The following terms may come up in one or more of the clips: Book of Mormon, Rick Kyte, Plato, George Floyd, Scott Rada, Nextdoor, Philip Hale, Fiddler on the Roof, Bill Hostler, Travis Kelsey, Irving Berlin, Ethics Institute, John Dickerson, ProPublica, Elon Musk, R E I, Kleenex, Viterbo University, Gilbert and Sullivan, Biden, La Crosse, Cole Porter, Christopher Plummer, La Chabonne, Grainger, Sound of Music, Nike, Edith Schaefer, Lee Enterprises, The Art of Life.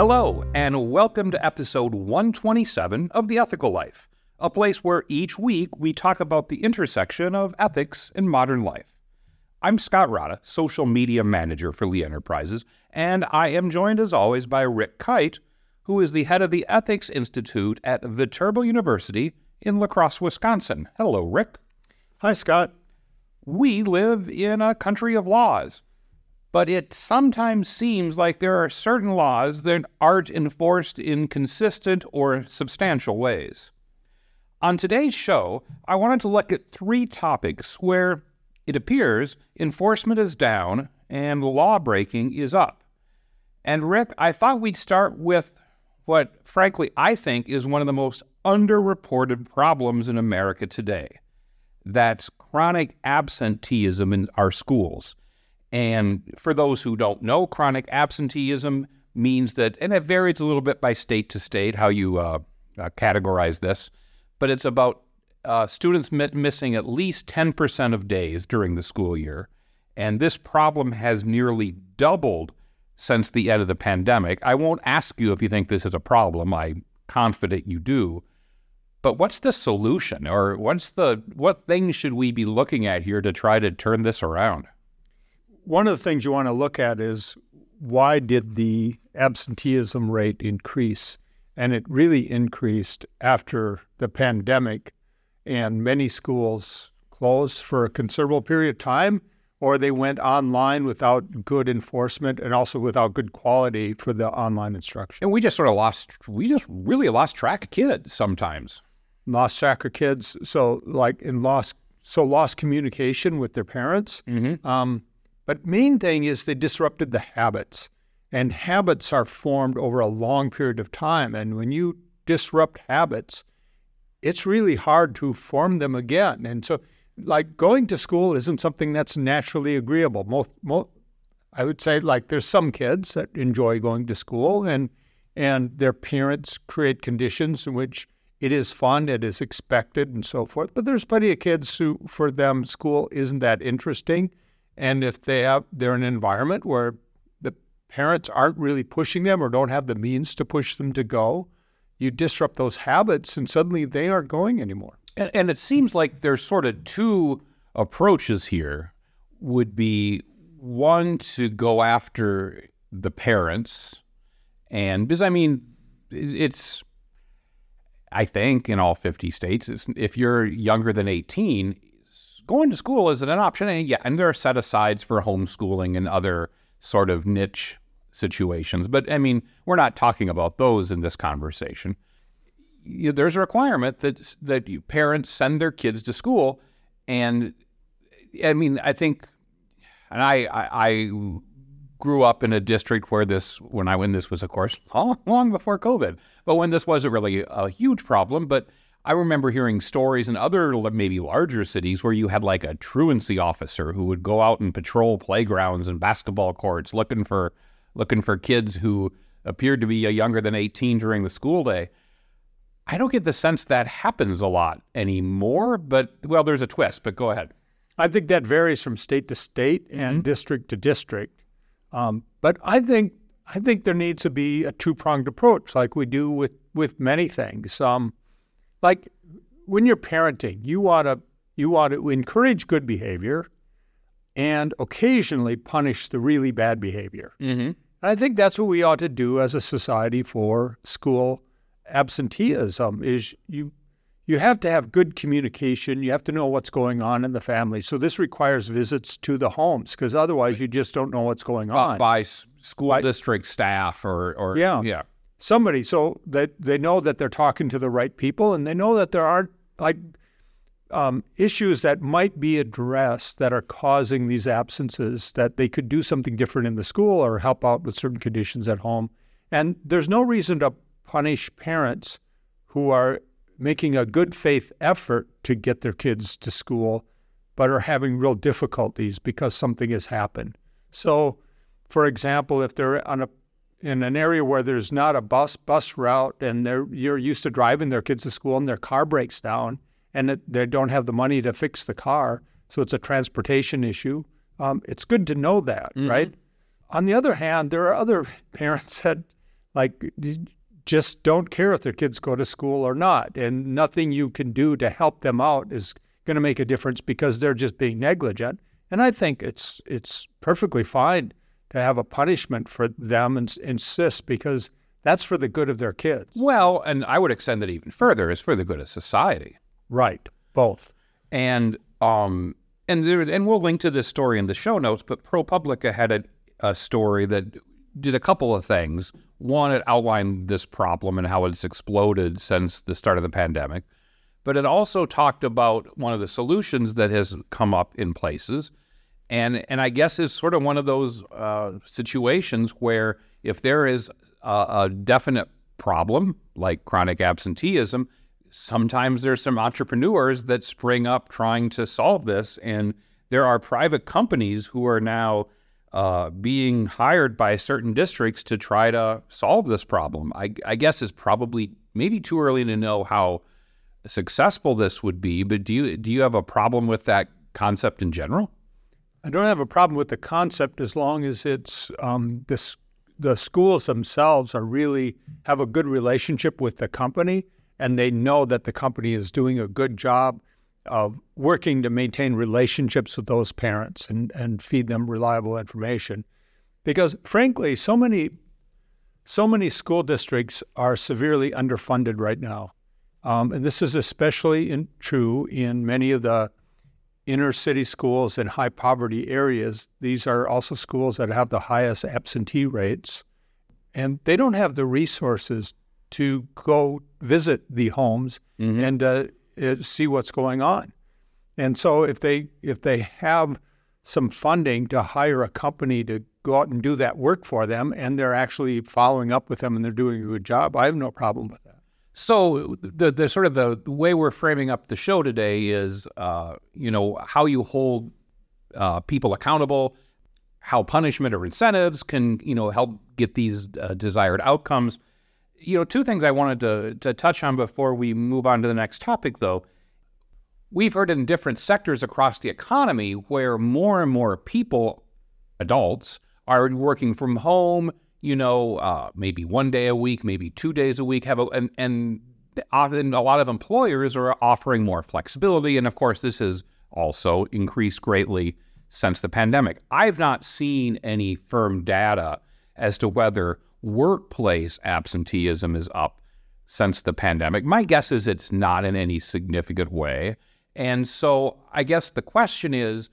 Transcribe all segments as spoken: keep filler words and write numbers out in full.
Hello, and welcome to episode one twenty-seven of The Ethical Life, a place where each week we talk about the intersection of ethics and modern life. I'm Scott Rada, social media manager for Lee Enterprises, and I am joined as always by Rick Kyte, who is the head of the Ethics Institute at Viterbo University in La Crosse, Wisconsin. Hello, Rick. Hi, Scott. We live in a country of laws, but it sometimes seems like there are certain laws that aren't enforced in consistent or substantial ways. On today's show, I wanted to look at three topics where it appears enforcement is down and law-breaking is up. And Rick, I thought we'd start with what, frankly, I think is one of the most underreported problems in America today. That's chronic absenteeism in our schools. And for those who don't know, chronic absenteeism means that, and it varies a little bit by state to state, how you uh, uh, categorize this, but it's about uh, students mi- missing at least ten percent of days during the school year. And this problem has nearly doubled since the end of the pandemic. I won't ask you if you think this is a problem. I'm confident you do. But what's the solution, or what's the what things should we be looking at here to try to turn this around? One of the things you want to look at is, why did the absenteeism rate increase? And it really increased after the pandemic, and many schools closed for a considerable period of time, or they went online without good enforcement and also without good quality for the online instruction. And we just sort of lost, we just really lost track of kids sometimes. Lost track of kids, so like in lost, so lost communication with their parents. Mm-hmm. Um, But main thing is they disrupted the habits, and habits are formed over a long period of time. And when you disrupt habits, it's really hard to form them again. And so, like, going to school isn't something that's naturally agreeable. Most, most, I would say, like, there's some kids that enjoy going to school, and and their parents create conditions in which it is fun, it is expected, and so forth. But there's plenty of kids who, for them, school isn't that interesting. And if they have, they're in an environment where the parents aren't really pushing them or don't have the means to push them to go, you disrupt those habits and suddenly they aren't going anymore. And, and it seems like there's sort of two approaches here. Would be one, to go after the parents. And because, I mean, it's, I think in all fifty states, it's, if you're younger than eighteen, going to school isn't an option, and yeah, and there are set-asides for homeschooling and other sort of niche situations. But, I mean, we're not talking about those in this conversation. You, there's a requirement that that you, parents send their kids to school, and, I mean, I think, and I, I, I grew up in a district where this, when I when this was, of course, all long before COVID, but when this wasn't really a huge problem, but I remember hearing stories in other maybe larger cities where you had like a truancy officer who would go out and patrol playgrounds and basketball courts looking for looking for kids who appeared to be younger than eighteen during the school day. I don't get the sense that happens a lot anymore, but, well, there's a twist, but go ahead. I think that varies from state to state and mm-hmm. district to district. Um, but I think I think there needs to be a two-pronged approach like we do with, with many things. Um, Like when you're parenting, you want to you want to encourage good behavior, and occasionally punish the really bad behavior. Mm-hmm. And I think that's what we ought to do as a society for school absenteeism. Is you you have to have good communication. You have to know what's going on in the family. So this requires visits to the homes, because otherwise you just don't know what's going on. By school by, district staff or or yeah. yeah. Somebody, so that they know that they're talking to the right people, and they know that there aren't like um, issues that might be addressed that are causing these absences, that they could do something different in the school or help out with certain conditions at home. And there's no reason to punish parents who are making a good faith effort to get their kids to school, but are having real difficulties because something has happened. So, for example, if they're on a in an area where there's not a bus bus route, and they're you're used to driving their kids to school, and their car breaks down, and it, they don't have the money to fix the car, so it's a transportation issue. Um, it's good to know that, mm-hmm. right? On the other hand, there are other parents that like just don't care if their kids go to school or not, and nothing you can do to help them out is going to make a difference because they're just being negligent. And I think it's it's perfectly fine to have a punishment for them and insist, because that's for the good of their kids. Well, and I would extend that even further. It's for the good of society. Right, both. And um, and there, and we'll link to this story in the show notes, but ProPublica had a, a story that did a couple of things. One, it outlined this problem and how it's exploded since the start of the pandemic. But it also talked about one of the solutions that has come up in places. And and I guess is sort of one of those uh, situations where if there is a, a definite problem, like chronic absenteeism, sometimes there's some entrepreneurs that spring up trying to solve this. And there are private companies who are now uh, being hired by certain districts to try to solve this problem. I, I guess it's probably maybe too early to know how successful this would be, but do you do you have a problem with that concept in general? I don't have a problem with the concept as long as it's um, this, the schools themselves are really have a good relationship with the company, and they know that the company is doing a good job of working to maintain relationships with those parents and, and feed them reliable information. Because frankly, so many so many school districts are severely underfunded right now. Um, and this is especially in, true in many of the inner city schools in high poverty areas. These are also schools that have the highest absentee rates, and they don't have the resources to go visit the homes mm-hmm. and uh, see what's going on. And so if they if they have some funding to hire a company to go out and do that work for them, and they're actually following up with them and they're doing a good job, I have no problem with that. So the the sort of the, the way we're framing up the show today is, uh, you know, how you hold uh, people accountable, how punishment or incentives can, you know, help get these uh, desired outcomes. You know, two things I wanted to, to touch on before we move on to the next topic, though. We've heard in different sectors across the economy where more and more people, adults, are working from home, you know, uh, maybe one day a week, maybe two days a week, have a, and, and often a lot of employers are offering more flexibility. And of course, this has also increased greatly since the pandemic. I've not seen any firm data as to whether workplace absenteeism is up since the pandemic. My guess is it's not in any significant way. And so I guess the question is,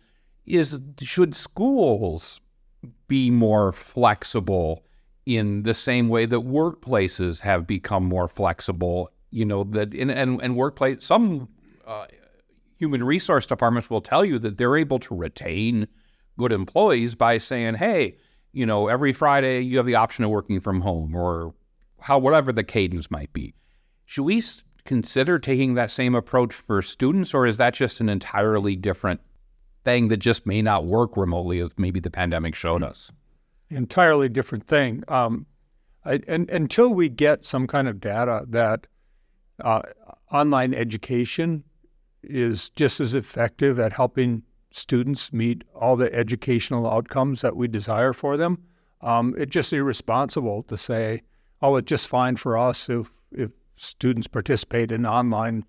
is should schools be more flexible in the same way that workplaces have become more flexible? You know, that in and, and workplace, some uh, human resource departments will tell you that they're able to retain good employees by saying, hey, you know, every Friday you have the option of working from home, or how, whatever the cadence might be. Should we consider taking that same approach for students, or is that just an entirely different thing that just may not work remotely as maybe the pandemic showed us? Entirely different thing. Um, I, and until we get some kind of data that uh, online education is just as effective at helping students meet all the educational outcomes that we desire for them, um, it's just irresponsible to say, oh, it's just fine for us if if students participate in online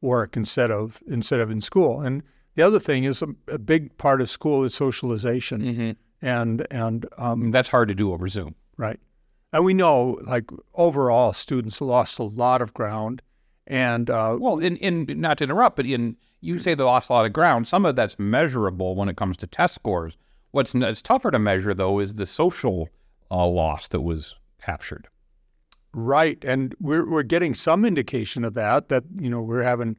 work instead of instead of in school. And the other thing is a, a big part of school is socialization. Mm-hmm. And and um, that's hard to do over Zoom. Right. And we know, like, overall, students lost a lot of ground. And uh, well, in, in not to interrupt, but in you say they lost a lot of ground. Some of that's measurable when it comes to test scores. What's it's tougher to measure, though, is the social uh, loss that was captured. Right. And we're we're getting some indication of that, that, you know, we're having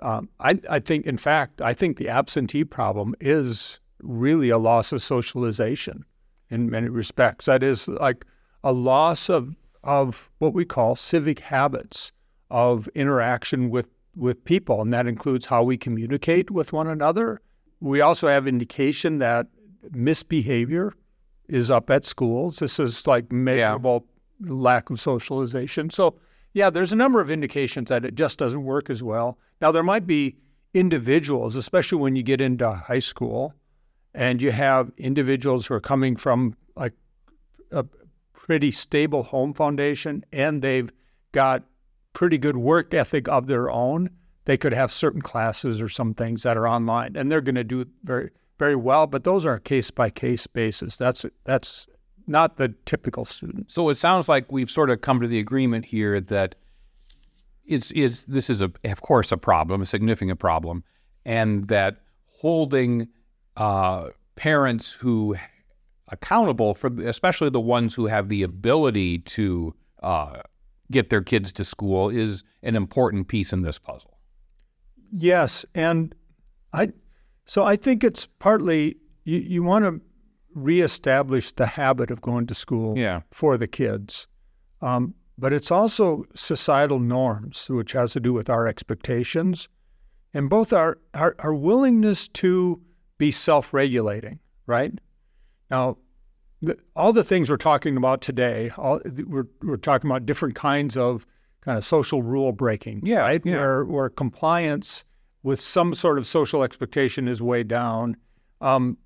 um, I, I think, in fact, I think the absentee problem is really a loss of socialization in many respects. That is like a loss of of what we call civic habits of interaction with, with people, and that includes how we communicate with one another. We also have indication that misbehavior is up at schools. This is like measurable yeah. lack of socialization. So yeah, there's a number of indications that it just doesn't work as well. Now, there might be individuals, especially when you get into high school, and you have individuals who are coming from like a pretty stable home foundation and they've got pretty good work ethic of their own, they could have certain classes or some things that are online, and they're going to do very, very well. But those are case-by-case basis. That's that's not the typical student. So it sounds like we've sort of come to the agreement here that it's is this is a of course a problem, a significant problem, and that holding uh, parents who accountable for, especially the ones who have the ability to uh, get their kids to school, is an important piece in this puzzle. Yes, and I, so I think it's partly you, you want to reestablish the habit of going to school yeah. for the kids, um, but it's also societal norms, which has to do with our expectations, and both our our, our willingness to be self-regulating, right? Now, all the things we're talking about today, all, we're we're talking about different kinds of kind of social rule breaking, yeah, right? Yeah. Where where compliance with some sort of social expectation is way down. Um,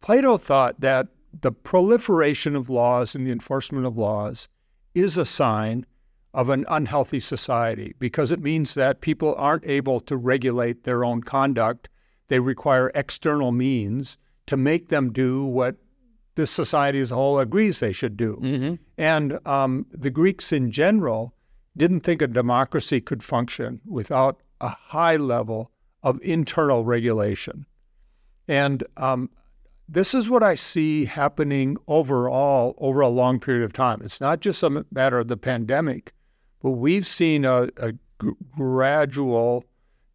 Plato thought that the proliferation of laws and the enforcement of laws is a sign of an unhealthy society because it means that people aren't able to regulate their own conduct. They require external means to make them do what this society as a whole agrees they should do. Mm-hmm. And um, the Greeks in general didn't think a democracy could function without a high level of internal regulation. And um, this is what I see happening overall over a long period of time. It's not just a matter of the pandemic, but we've seen a, a g- gradual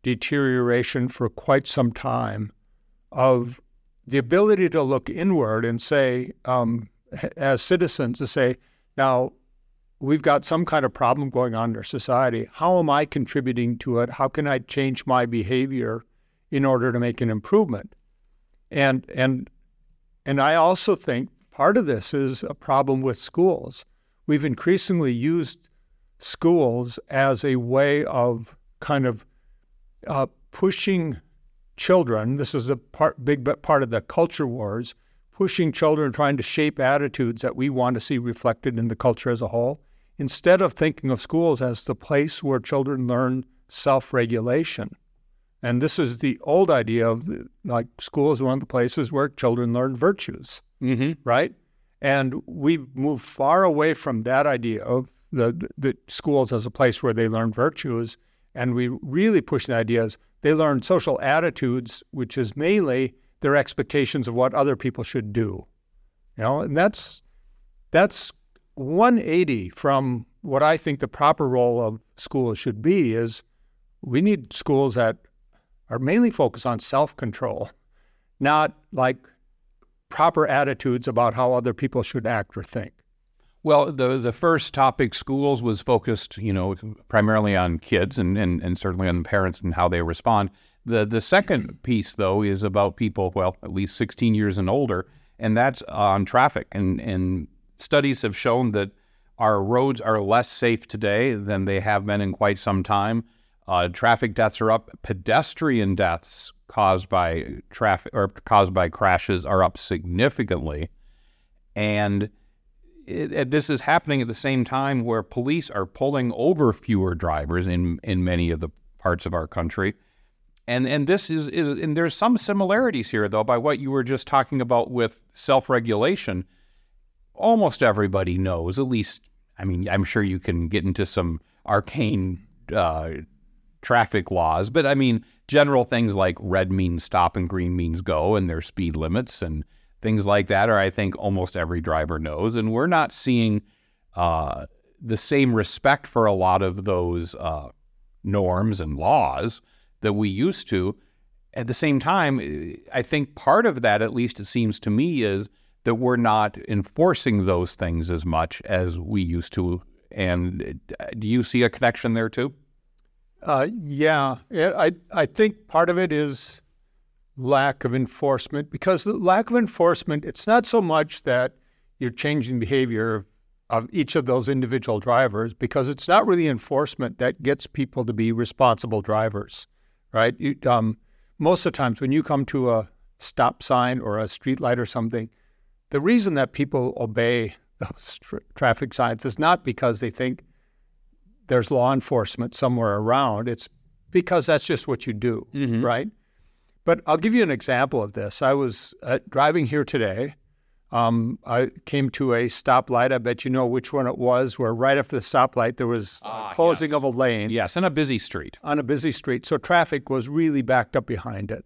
deterioration for quite some time of the ability to look inward and say, um, as citizens, to say, now, we've got some kind of problem going on in our society. How am I contributing to it? How can I change my behavior in order to make an improvement? And and and I also think part of this is a problem with schools. We've increasingly used schools as a way of kind of uh, pushing children, this is a part, big part of the culture wars, pushing children, trying to shape attitudes that we want to see reflected in the culture as a whole, instead of thinking of schools as the place where children learn self-regulation. And this is the old idea of, like, school is one of the places where children learn virtues, mm-hmm. right? And we've moved far away from that idea of the, the schools as a place where they learn virtues, and we really push the ideas. They learn social attitudes, which is mainly their expectations of what other people should do, you know, and that's that's one eighty from what I think the proper role of schools should be. Is we need schools that are mainly focused on self-control, not like proper attitudes about how other people should act or think. Well, the the first topic, schools, was focused, you know, primarily on kids and, and, and certainly on the parents and how they respond. The the second piece, though, is about people, well, at least sixteen years and older, and that's on traffic. And, and studies have shown that our roads are less safe today than they have been in quite some time. Uh, traffic deaths are up. Pedestrian deaths caused by traffic or caused by crashes are up significantly. And It, it, this is happening at the same time where police are pulling over fewer drivers in in many of the parts of our country, and and this is is and there's some similarities here, though, by what you were just talking about with self-regulation. Almost everybody knows, at least, I mean, I'm sure you can get into some arcane uh, traffic laws, but I mean, general things like red means stop and green means go, and their speed limits and things like that, or I think almost every driver knows, and we're not seeing uh, the same respect for a lot of those uh, norms and laws that we used to. At the same time, I think part of that, at least it seems to me, is that we're not enforcing those things as much as we used to. And do you see a connection there too? Uh, yeah, I I think part of it is lack of enforcement, because the lack of enforcement, it's not so much that you're changing behavior of each of those individual drivers, because it's not really enforcement that gets people to be responsible drivers, right? You, um, most of the times when you come to a stop sign or a street light or something, the reason that people obey those tra- traffic signs is not because they think there's law enforcement somewhere around. It's because that's just what you do, mm-hmm. right? But I'll give you an example of this. I was uh, driving here today. Um, I came to a stoplight. I bet you know which one it was, where right after the stoplight, there was ah, a closing yes. of a lane. Yes, on a busy street. On a busy street. So traffic was really backed up behind it.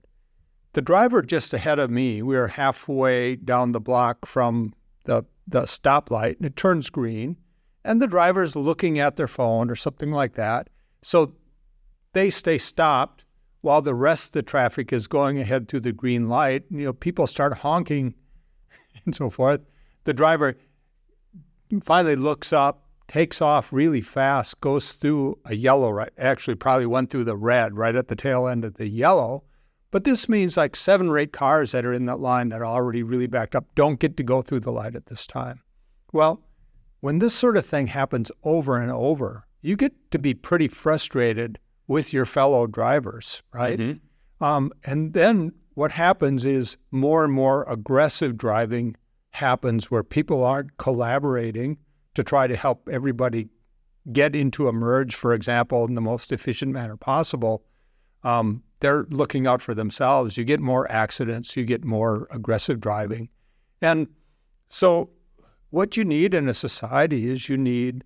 The driver just ahead of me, we were halfway down the block from the, the stoplight, and it turns green, and the driver's looking at their phone or something like that. So they stay stopped while the rest of the traffic is going ahead through the green light. You know, people start honking and so forth. The driver finally looks up, takes off really fast, goes through a yellow, right? Actually probably went through the red right at the tail end of the yellow. But this means like seven or eight cars that are in that line that are already really backed up don't get to go through the light at this time. Well, when this sort of thing happens over and over, you get to be pretty frustrated with your fellow drivers, right? Mm-hmm. Um, and then what happens is more and more aggressive driving happens where people aren't collaborating to try to help everybody get into a merge, for example, in the most efficient manner possible. Um, they're looking out for themselves. You get more accidents. You get more aggressive driving. And so what you need in a society is you need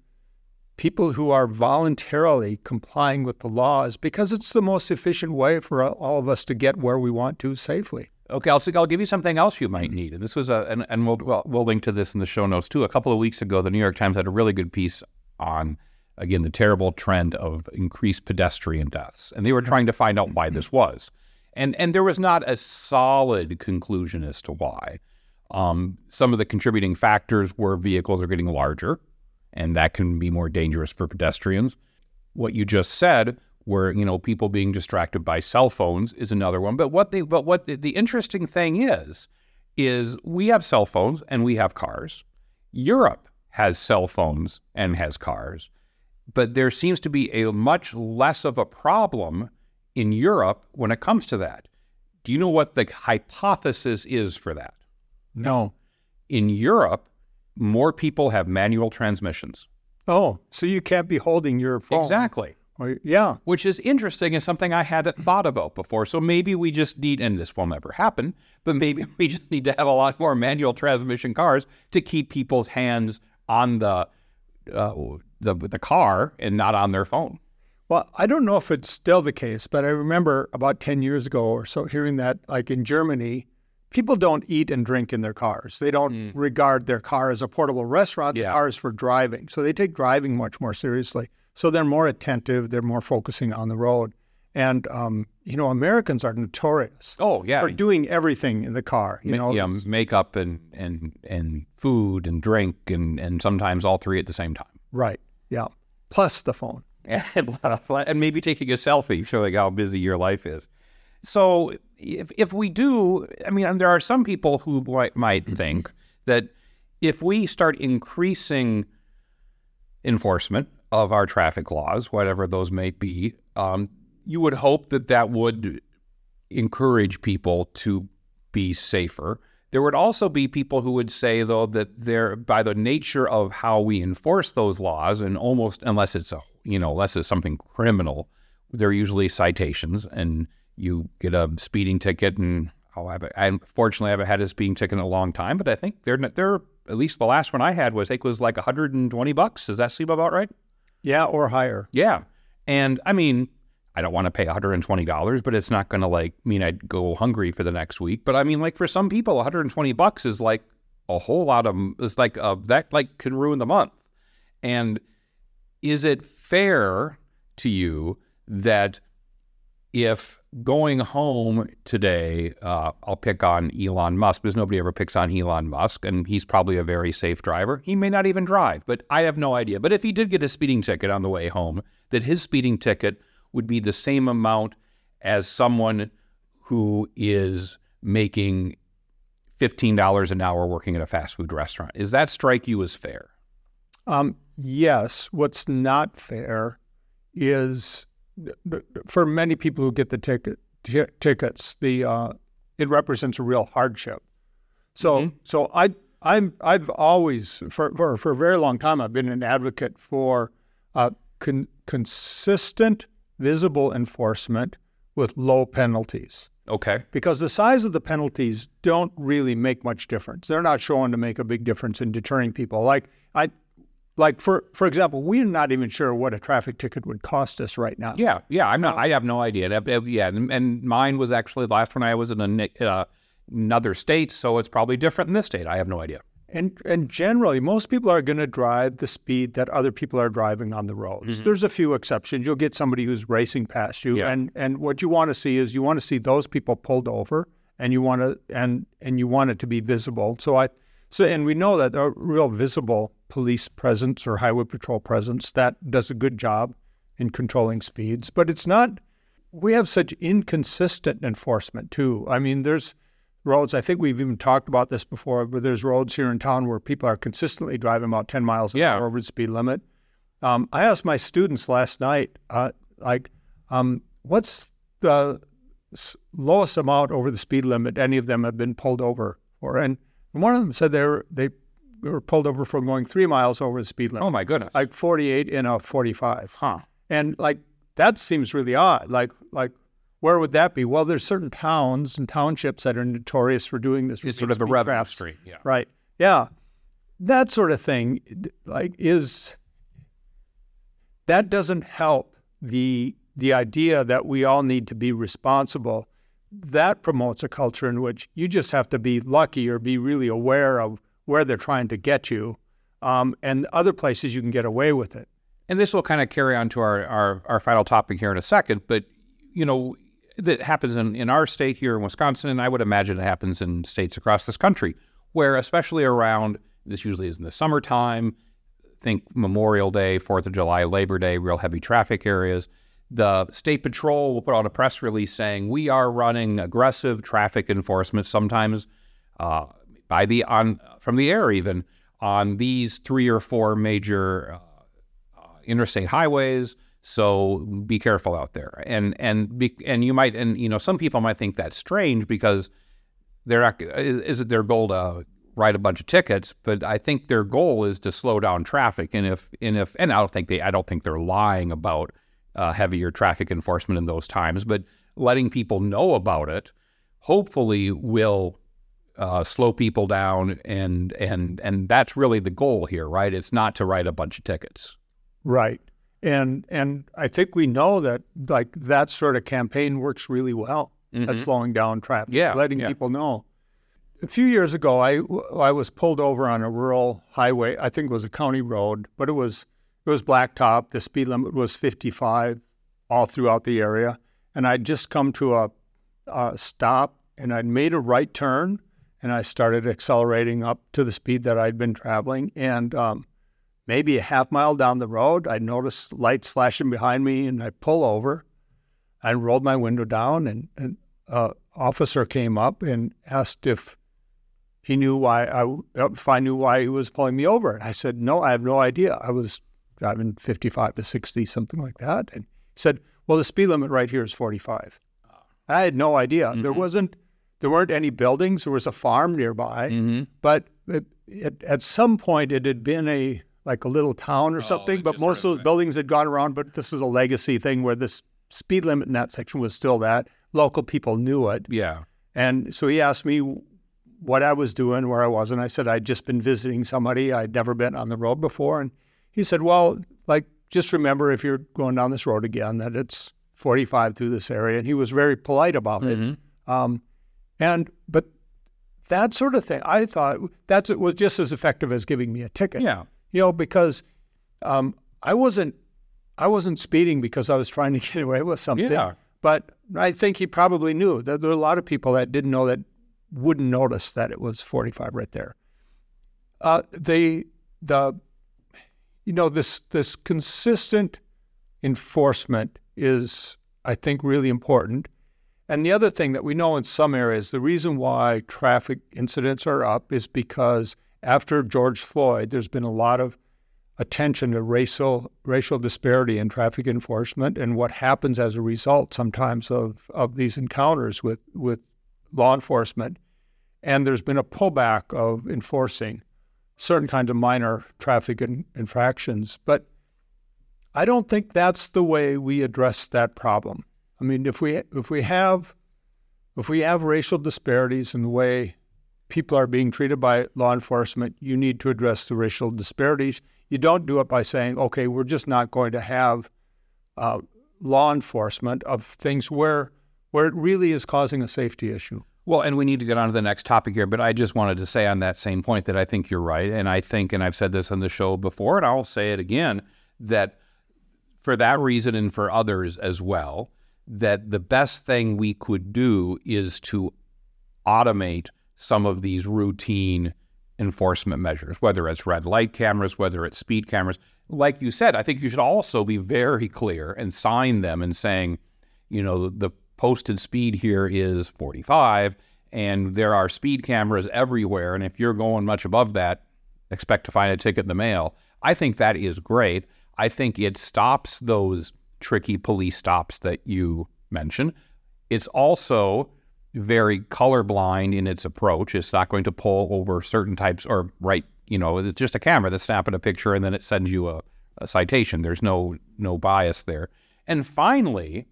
people who are voluntarily complying with the laws, because it's the most efficient way for all of us to get where we want to safely. Okay, I'll, I'll give you something else you might need. And this was a, and, and we'll, well, we'll link to this in the show notes too. A couple of weeks ago, the New York Times had a really good piece on, again, the terrible trend of increased pedestrian deaths. And they were trying to find out why this was. And and there was not a solid conclusion as to why. Um, some of the contributing factors were vehicles are getting larger, and that can be more dangerous for pedestrians. What you just said, where, you know, people being distracted by cell phones is another one. But what they, but what the, the interesting thing is, is we have cell phones and we have cars. Europe has cell phones and has cars. But there seems to be a much less of a problem in Europe when it comes to that. Do you know what the hypothesis is for that? No. In Europe, more people have manual transmissions. Oh, so you can't be holding your phone. Exactly. Or, yeah. Which is interesting and something I hadn't thought about before. So maybe we just need, and this will never happen, but maybe we just need to have a lot more manual transmission cars to keep people's hands on the uh, the, the car and not on their phone. Well, I don't know if it's still the case, but I remember about ten years ago or so hearing that, like in Germany, people don't eat and drink in their cars. They don't mm. regard their car as a portable restaurant. The yeah. car is for driving. So they take driving much more seriously. So they're more attentive. They're more focusing on the road. And, um, you know, Americans are notorious oh, yeah. for doing everything in the car. You Ma- know, yeah, makeup and, and and food and drink and, and sometimes all three at the same time. Right. Yeah. Plus the phone. And maybe taking a selfie showing how busy your life is. So if if we do, I mean, there are some people who might, might think that if we start increasing enforcement of our traffic laws, whatever those may be, um, you would hope that that would encourage people to be safer. There would also be people who would say, though, that there, by the nature of how we enforce those laws, and almost unless it's a you know unless it's something criminal, there are usually citations and you get a speeding ticket, and oh, I, I fortunately I haven't had a speeding ticket in a long time, but I think they're they're at least the last one I had was I think was like one hundred twenty bucks. Does that seem about right? Yeah, or higher. Yeah, and I mean I don't want to pay one hundred twenty dollars, but it's not going to like mean I'd go hungry for the next week. But I mean, like for some people, one hundred twenty bucks is like a whole lot of is like a, that like can ruin the month. And is it fair to you that if going home today, uh, I'll pick on Elon Musk because nobody ever picks on Elon Musk, and he's probably a very safe driver. He may not even drive, but I have no idea. But if he did get a speeding ticket on the way home, that his speeding ticket would be the same amount as someone who is making fifteen dollars an hour working at a fast food restaurant. Does that strike you as fair? Um, yes. What's not fair is, for many people who get the ticket, t- tickets, the uh, it represents a real hardship. So, mm-hmm. so I I'm I've always for for, for a very long time I've been an advocate for uh, con- consistent, visible enforcement with low penalties. Okay. Because the size of the penalties don't really make much difference. They're not shown to make a big difference in deterring people. Like I, like for for example, we're not even sure what a traffic ticket would cost us right now. Yeah, yeah. I'm not. I have no idea. Yeah, and mine was actually last when I was in a. Uh, another state, so it's probably different in this state. I have no idea. And and generally, most people are going to drive the speed that other people are driving on the roads. Mm-hmm. There's a few exceptions. You'll get somebody who's racing past you, yeah. and and what you want to see is you want to see those people pulled over, and you want to and and you want it to be visible. So I so and we know that a real visible police presence or highway patrol presence that does a good job in controlling speeds, but it's not. We have such inconsistent enforcement too. I mean, there's. Roads, I think we've even talked about this before, but there's roads here in town where people are consistently driving about ten miles an yeah. hour over the speed limit. Um, I asked my students last night, uh, like, um, what's the lowest amount over the speed limit any of them have been pulled over for? And one of them said they were, they were pulled over for going three miles over the speed limit. Oh, my goodness. Like forty-eight in a forty-five. Huh. And, like, that seems really odd. Like, like. Where would that be? Well, there's certain towns and townships that are notorious for doing this. It's sort of a revenue stream, yeah. Right. Yeah. That sort of thing, like, is, that doesn't help the the idea that we all need to be responsible. That promotes a culture in which you just have to be lucky or be really aware of where they're trying to get you, um, and other places you can get away with it. And this will kind of carry on to our, our, our final topic here in a second, but, you know, that happens in, in our state here in Wisconsin, and I would imagine it happens in states across this country, where especially around, this usually is in the summertime, think Memorial Day, fourth of July, Labor Day, real heavy traffic areas, the state patrol will put out a press release saying, we are running aggressive traffic enforcement, sometimes uh, by the on from the air even, on these three or four major uh, uh, interstate highways. So be careful out there, and and be, and you might and you know some people might think that's strange because they're not, is, is it their goal to write a bunch of tickets? But I think their goal is to slow down traffic, and if and if and I don't think they I don't think they're lying about uh, heavier traffic enforcement in those times, but letting people know about it hopefully will uh, slow people down, and and and that's really the goal here, right? It's not to write a bunch of tickets, right? And and I think we know that, like, that sort of campaign works really well mm-hmm. at slowing down traffic, yeah, letting yeah. people know. A few years ago, I, I was pulled over on a rural highway. I think it was a county road, but it was it was blacktop. The speed limit was fifty-five all throughout the area. And I'd just come to a, a stop, and I'd made a right turn, and I started accelerating up to the speed that I'd been traveling. And um maybe a half mile down the road, I noticed lights flashing behind me, and I pull over. I rolled my window down, and an uh, officer came up and asked if he knew why I if I knew why he was pulling me over. And I said, "No, I have no idea. I was driving fifty-five to sixty, something like that." And he said, "Well, the speed limit right here is forty-five." And I had no idea. Mm-hmm. There wasn't, there weren't any buildings. There was a farm nearby, mm-hmm. but it, it, at some point, it had been a like a little town or oh, something, but most of those buildings had gone around, but this is a legacy thing where this speed limit in that section was still that. Local people knew it. Yeah. And so he asked me what I was doing, where I was, and I said I'd just been visiting somebody. I'd never been on the road before. And he said, well, like, just remember if you're going down this road again that it's forty-five through this area. And he was very polite about mm-hmm. it. Um, and but that sort of thing, I thought, that's it was just as effective as giving me a ticket. Yeah. You know, because um, I wasn't, I wasn't speeding because I was trying to get away with something. Yeah. But I think he probably knew that there were a lot of people that didn't know that wouldn't notice that it was forty-five right there. Uh, the the, you know, this this consistent enforcement is, I think, really important. And the other thing that we know in some areas, the reason why traffic incidents are up is because after George Floyd, there's been a lot of attention to racial racial disparity in traffic enforcement and what happens as a result sometimes of, of these encounters with, with law enforcement. and there's been a pullback of enforcing certain kinds of minor traffic in, infractions. But I don't think that's the way we address that problem. I mean, if we if we have if we have racial disparities in the way people are being treated by law enforcement, you need to address the racial disparities. You don't do it by saying, okay, we're just not going to have uh, law enforcement of things where where it really is causing a safety issue. Well, and we need to get on to the next topic here, but I just wanted to say on that same point that I think you're right, and I think, and I've said this on the show before, and I'll say it again, that for that reason and for others as well, that the best thing we could do is to automate some of these routine enforcement measures, whether it's red light cameras, whether it's speed cameras. Like you said, I think you should also be very clear and sign them and saying, you know, the posted speed here is forty-five and there are speed cameras everywhere. And if you're going much above that, expect to find a ticket in the mail. I think that is great. I think it stops those tricky police stops that you mentioned. It's also very colorblind in its approach. It's not going to pull over certain types or right, you know, it's just a camera that's snapping a picture and then it sends you a, a citation. There's no no bias there. And finally,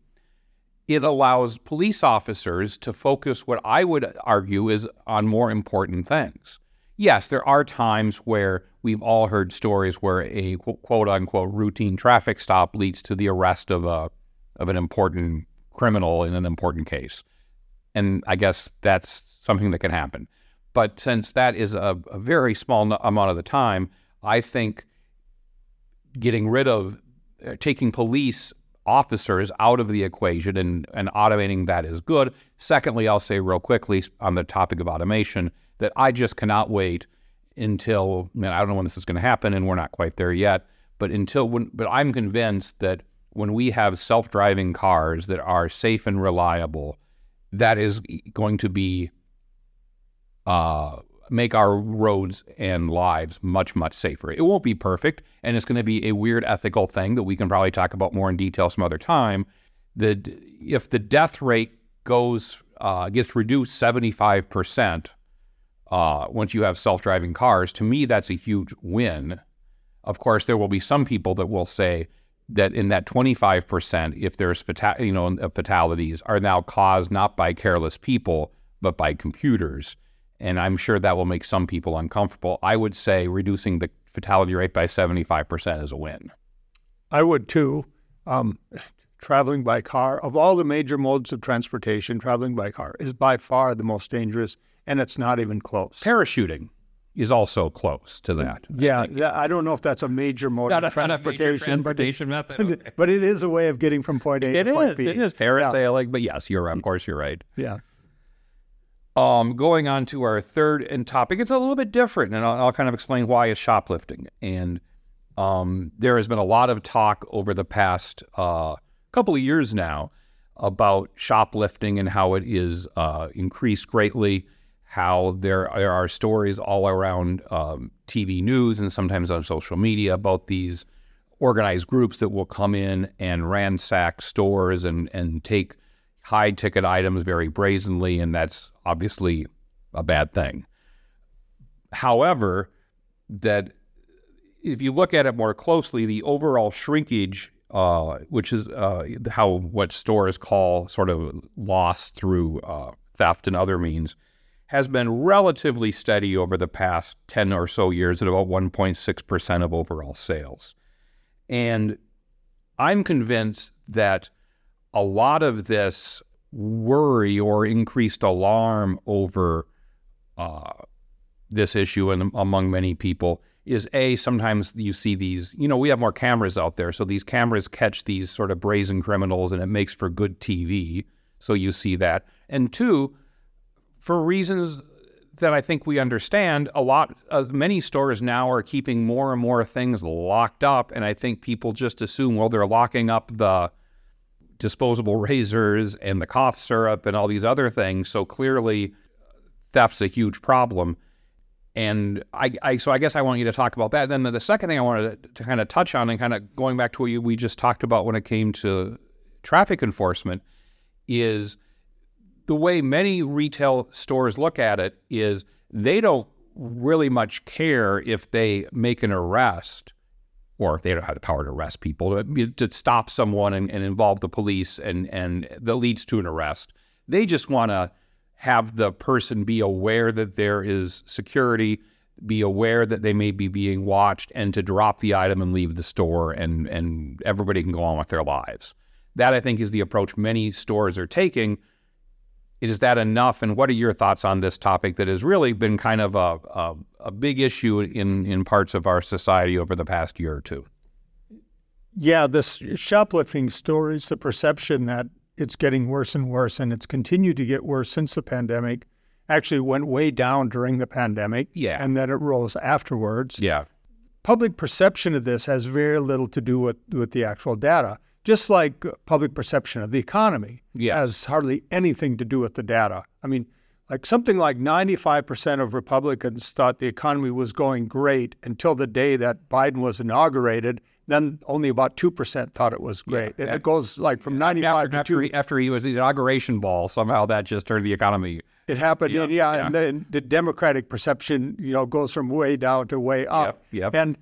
it allows police officers to focus what I would argue is on more important things. Yes, there are times where we've all heard stories where a quote-unquote routine traffic stop leads to the arrest of a of an important criminal in an important case. And I guess that's something that can happen. But since that is a, a very small amount of the time, I think getting rid of, uh, taking police officers out of the equation and, and automating that is good. Secondly, I'll say real quickly on the topic of automation that I just cannot wait until, and I don't know when this is going to happen and we're not quite there yet, but until when, but I'm convinced that when we have self-driving cars that are safe and reliable, that is going to be uh, make our roads and lives much, much safer. It won't be perfect, and it's going to be a weird ethical thing that we can probably talk about more in detail some other time. The if the death rate goes uh, gets reduced seventy-five percent uh, once you have self-driving cars, to me that's a huge win. Of course, there will be some people that will say that in that twenty-five percent, if there's fata- you know, fatalities, are now caused not by careless people, but by computers. And I'm sure that will make some people uncomfortable. I would say reducing the fatality rate by seventy-five percent is a win. I would too. Um, traveling by car, of all the major modes of transportation, traveling by car is by far the most dangerous, and it's not even close. Parachuting is also close to that. Yeah, I, yeah, I don't know if that's a major mode of transportation, major transportation but, method, okay. But it is a way of getting from point A it to is, point B. It is parasailing, yeah. But yes, you're of course you're right. Yeah. Um, going on to our third and topic, it's a little bit different, and I'll, I'll kind of explain why it's shoplifting. And um, there has been a lot of talk over the past uh, couple of years now about shoplifting and how it is uh, increased greatly. How there are stories all around um, T V news and sometimes on social media about these organized groups that will come in and ransack stores and, and take high-ticket items very brazenly, and that's obviously a bad thing. However, that if you look at it more closely, the overall shrinkage, uh, which is uh, how what stores call sort of loss through uh, theft and other means, has been relatively steady over the past ten or so years at about one point six percent of overall sales. And I'm convinced that a lot of this worry or increased alarm over uh, this issue and among many people is, A, sometimes you see these, you know, we have more cameras out there, so these cameras catch these sort of brazen criminals and it makes for good T V, so you see that. And two, for reasons that I think we understand, a lot of many stores now are keeping more and more things locked up, and I think people just assume, well, they're locking up the disposable razors and the cough syrup and all these other things, so clearly theft's a huge problem. And I, I so I guess I want you to talk about that. And then the, the second thing I wanted to, to kind of touch on, and kind of going back to what you, we just talked about when it came to traffic enforcement, is the way many retail stores look at it is they don't really much care if they make an arrest, or if they don't have the power to arrest people, to, to stop someone and, and involve the police, and, and that leads to an arrest. They just want to have the person be aware that there is security, be aware that they may be being watched, and to drop the item and leave the store, and, and everybody can go on with their lives. That, I think, is the approach many stores are taking. Is that enough? And what are your thoughts on this topic that has really been kind of a, a, a big issue in, in parts of our society over the past year or two? Yeah, this shoplifting stories, the perception that it's getting worse and worse, and it's continued to get worse since the pandemic, actually went way down during the pandemic, yeah. and then it rolls afterwards. Yeah. Public perception of this has very little to do with, with the actual data. Just like public perception of the economy yeah. has hardly anything to do with the data. I mean, like something like ninety-five percent of Republicans thought the economy was going great until the day that Biden was inaugurated. Then only about two percent thought it was great. Yeah. It, it goes like from ninety-five after, to two. After, after he was the inauguration ball, somehow that just turned the economy. It happened, yeah. And, yeah, yeah. and then the Democratic perception, you know, goes from way down to way up. Yep. Yep. And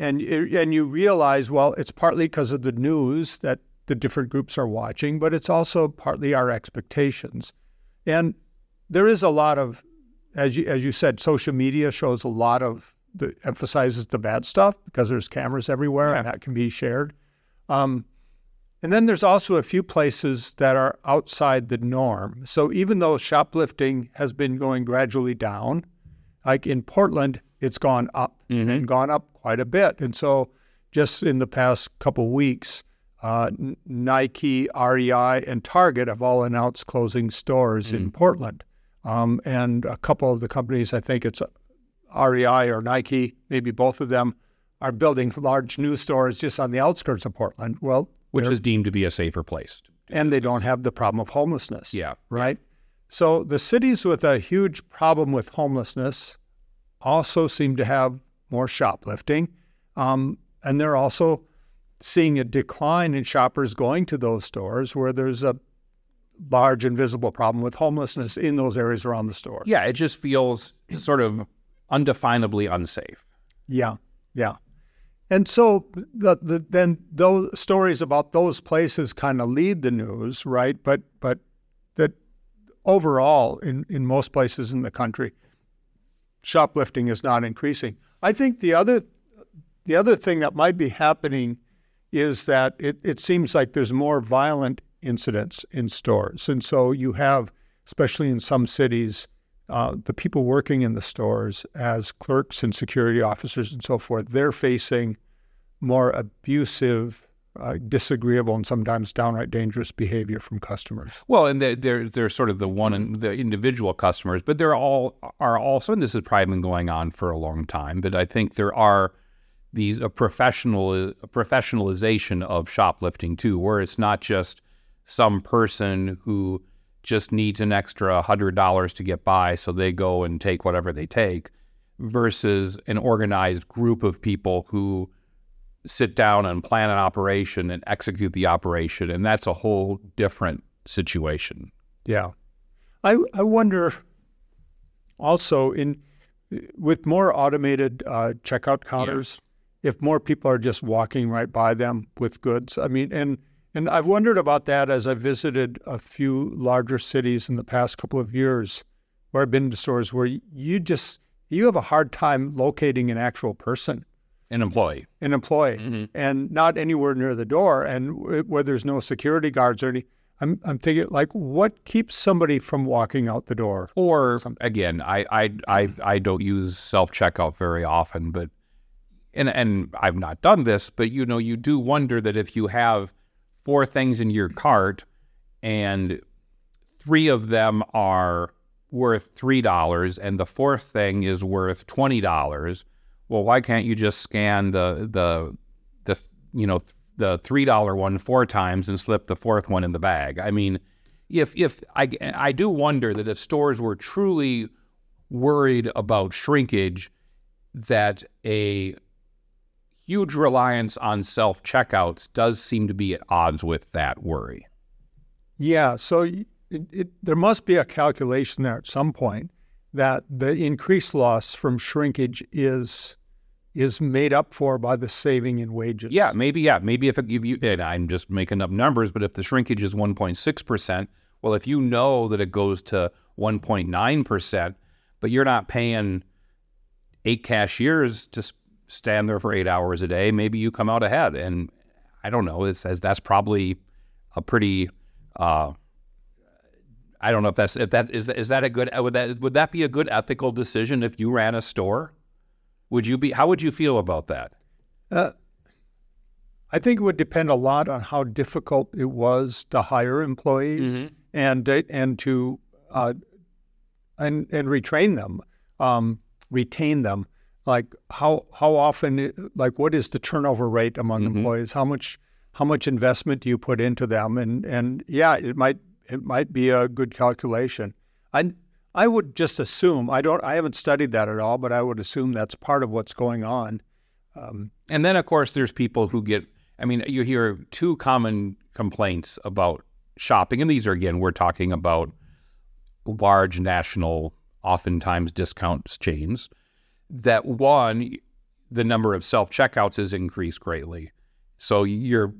And and you realize, well, it's partly because of the news that the different groups are watching, but it's also partly our expectations. And there is a lot of, as you, as you said, social media shows a lot of, the, emphasizes the bad stuff because there's cameras everywhere yeah. and that can be shared. Um, and then there's also a few places that are outside the norm. So even though shoplifting has been going gradually down, like in Portland, it's gone up mm-hmm. and gone up quite a bit. And so just in the past couple weeks, uh, Nike, R E I, and Target have all announced closing stores mm. in Portland. Um, and a couple of the companies, I think it's R E I or Nike, maybe both of them, are building large new stores just on the outskirts of Portland. Well, Which is deemed to be a safer place. And they don't have the problem of homelessness. Yeah. Right? So the cities with a huge problem with homelessness also seem to have more shoplifting. Um, and they're also seeing a decline in shoppers going to those stores where there's a large invisible problem with homelessness in those areas around the store. Yeah, it just feels sort of undefinably unsafe. Yeah, yeah. And so the, the, then those stories about those places kind of lead the news, right? But but that overall, in, in most places in the country, shoplifting is not increasing. I think the other the other thing that might be happening is that it, it seems like there's more violent incidents in stores. And so you have, especially in some cities, uh, the people working in the stores as clerks and security officers and so forth, they're facing more abusive, uh, disagreeable, and sometimes downright dangerous behavior from customers. Well, and they're, they're sort of the one in, the individual customers, but there all are also, and this has probably been going on for a long time, but I think there are these a professional a professionalization of shoplifting too, where it's not just some person who just needs an extra one hundred dollars to get by, so they go and take whatever they take, versus an organized group of people who sit down and plan an operation and execute the operation, and that's a whole different situation. Yeah. I I wonder also, in with more automated uh, checkout counters, yeah. if more people are just walking right by them with goods. I mean, and, and I've wondered about that as I visited a few larger cities in the past couple of years where I've been to stores where you just, you have a hard time locating an actual person. An employee. An employee. Mm-hmm. And not anywhere near the door, and where there's no security guards or any. I'm I'm thinking, like, what keeps somebody from walking out the door? Or, Something. again, I, I I I don't use self-checkout very often, but, and and I've not done this, but, you know, you do wonder that if you have four things in your cart and three of them are worth three dollars and the fourth thing is worth twenty dollars, well, why can't you just scan the the the you know the three dollar one four times and slip the fourth one in the bag? I mean, if if I I do wonder that if stores were truly worried about shrinkage, that a huge reliance on self-checkouts does seem to be at odds with that worry. Yeah. So it, it, there must be a calculation there at some point that the increased loss from shrinkage is is made up for by the saving in wages. Yeah, maybe. Yeah, maybe if it, if you, and I'm just making up numbers, but if the shrinkage is one point six percent, well, if you know that it goes to one point nine percent, but you're not paying eight cashiers to stand there for eight hours a day, maybe you come out ahead. And I don't know. It says that's probably a pretty. Uh, I don't know if that's if that is is that a good would that would that be a good ethical decision if you ran a store? Would you be? How would you feel about that? Uh, I think it would depend a lot on how difficult it was to hire employees mm-hmm. and and to uh, and and retrain them, um, retain them. Like how how often? Like what is the turnover rate among mm-hmm. employees? How much how much investment do you put into them? And and yeah, it might it might be a good calculation. I. I would just assume, I don't. I haven't studied that at all, but I would assume that's part of what's going on. Um, and then, of course, there's people who get, I mean, you hear two common complaints about shopping, and these are, again, we're talking about large national, oftentimes discount chains, that one, the number of self-checkouts has increased greatly. So you're,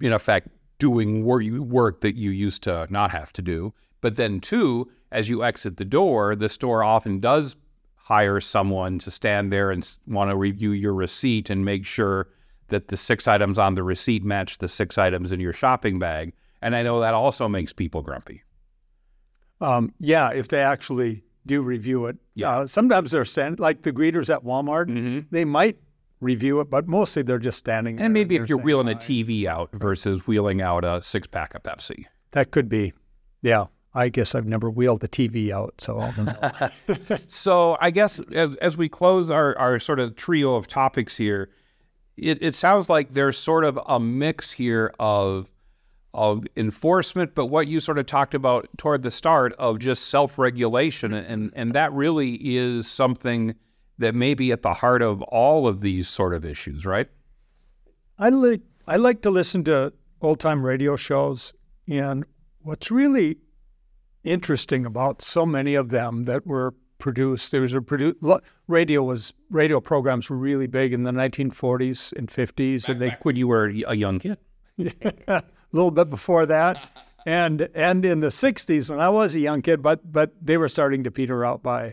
in effect, doing work that you used to not have to do. But then, two, as you exit the door, the store often does hire someone to stand there and want to review your receipt and make sure that the six items on the receipt match the six items in your shopping bag. And I know that also makes people grumpy. Um, yeah, if they actually do review it. Yeah. Uh, sometimes they're sent, like the greeters at Walmart, mm-hmm. they might review it, but mostly they're just standing there. And maybe if you're wheeling a T V out versus wheeling out a six-pack of Pepsi. That could be, yeah. I guess I've never wheeled the T V out, so I don't know. So I guess as, as we close our, our sort of trio of topics here, it, it sounds like there's sort of a mix here of of enforcement, but what you sort of talked about toward the start of just self-regulation, and, and that really is something that may be at the heart of all of these sort of issues, right? I like, I like to listen to old-time radio shows, and what's really interesting about so many of them that were produced. There was a produ- radio was radio programs were really big in the nineteen forties and fifties, back, and they back when you were a young kid, a little bit before that, and and in the sixties when I was a young kid. But but they were starting to peter out by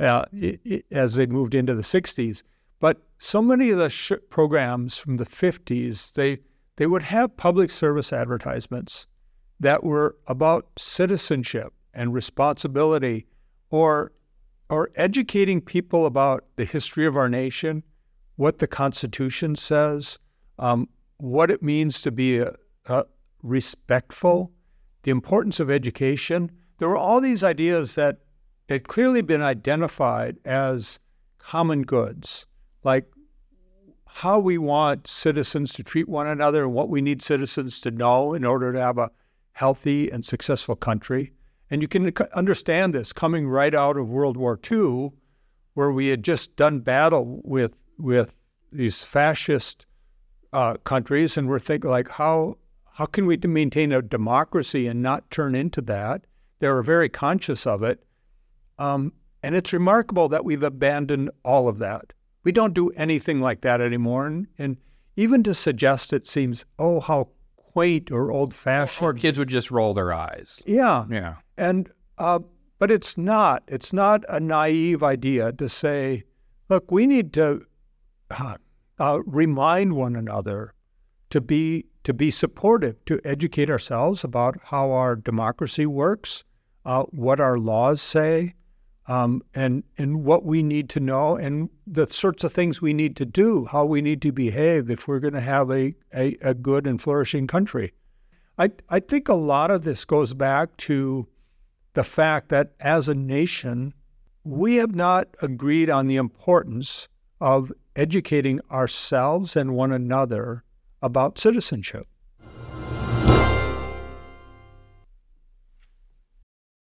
uh, it, it, as they moved into the sixties. But so many of the sh- programs from the fifties, they they would have public service advertisements that were about citizenship and responsibility, or or educating people about the history of our nation, what the Constitution says, um, what it means to be a, a respectful, the importance of education. There were all these ideas that had clearly been identified as common goods, like how we want citizens to treat one another and what we need citizens to know in order to have a healthy and successful country. And you can understand this coming right out of World War Two, where we had just done battle with with these fascist uh, countries, and we're thinking like, how how can we maintain a democracy and not turn into that? They were very conscious of it, um, and it's remarkable that we've abandoned all of that. We don't do anything like that anymore, and, and even to suggest it seems, oh, how quaint or old-fashioned. Or kids would just roll their eyes. Yeah. Yeah. And, uh, but it's not. It's not a naive idea to say, look, we need to uh, uh, remind one another to be, to be supportive, to educate ourselves about how our democracy works, uh, what our laws say, um, and, and what we need to know, and the sorts of things we need to do, how we need to behave if we're going to have a, a, a good and flourishing country. I, I think a lot of this goes back to the fact that as a nation, we have not agreed on the importance of educating ourselves and one another about citizenship.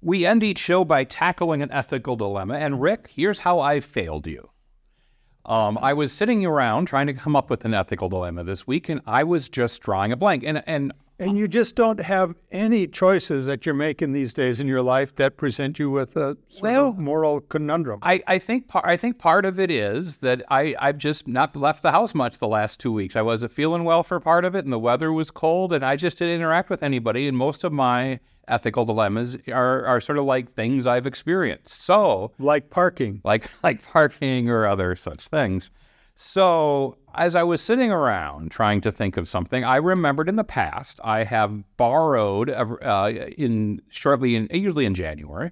We end each show by tackling an ethical dilemma, and Rick, here's how I failed you. Um, I was sitting around trying to come up with an ethical dilemma this week, and I was just drawing a blank. And and and you just don't have any choices that you're making these days in your life that present you with a sort well, of moral conundrum. I, I think par- I think part of it is that I, I've just not left the house much the last two weeks. I wasn't feeling well for part of it, and the weather was cold, and I just didn't interact with anybody, and most of my ethical dilemmas are, are sort of like things I've experienced. So like parking, like like parking or other such things. So as I was sitting around trying to think of something, I remembered in the past, I have borrowed uh, in shortly, in, usually in January,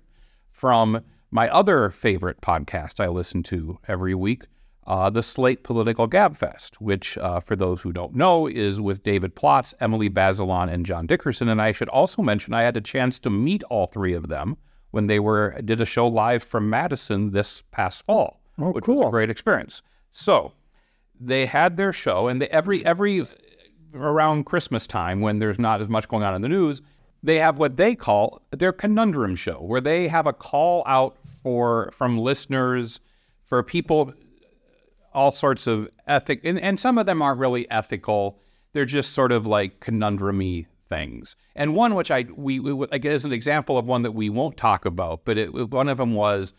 from my other favorite podcast I listen to every week, uh, the Slate Political Gabfest, which uh, for those who don't know is with David Plotz, Emily Bazelon, and John Dickerson. And I should also mention I had a chance to meet all three of them when they were did a show live from Madison this past fall, oh, which cool. was a great experience. So they had their show, and they, every every around Christmas time when there's not as much going on in the news, they have what they call their conundrum show, where they have a call out for from listeners for people, all sorts of ethic, and, and some of them aren't really ethical. They're just sort of like conundrum-y things. And one which I we, we I guess is an example of one that we won't talk about, but it, one of them was,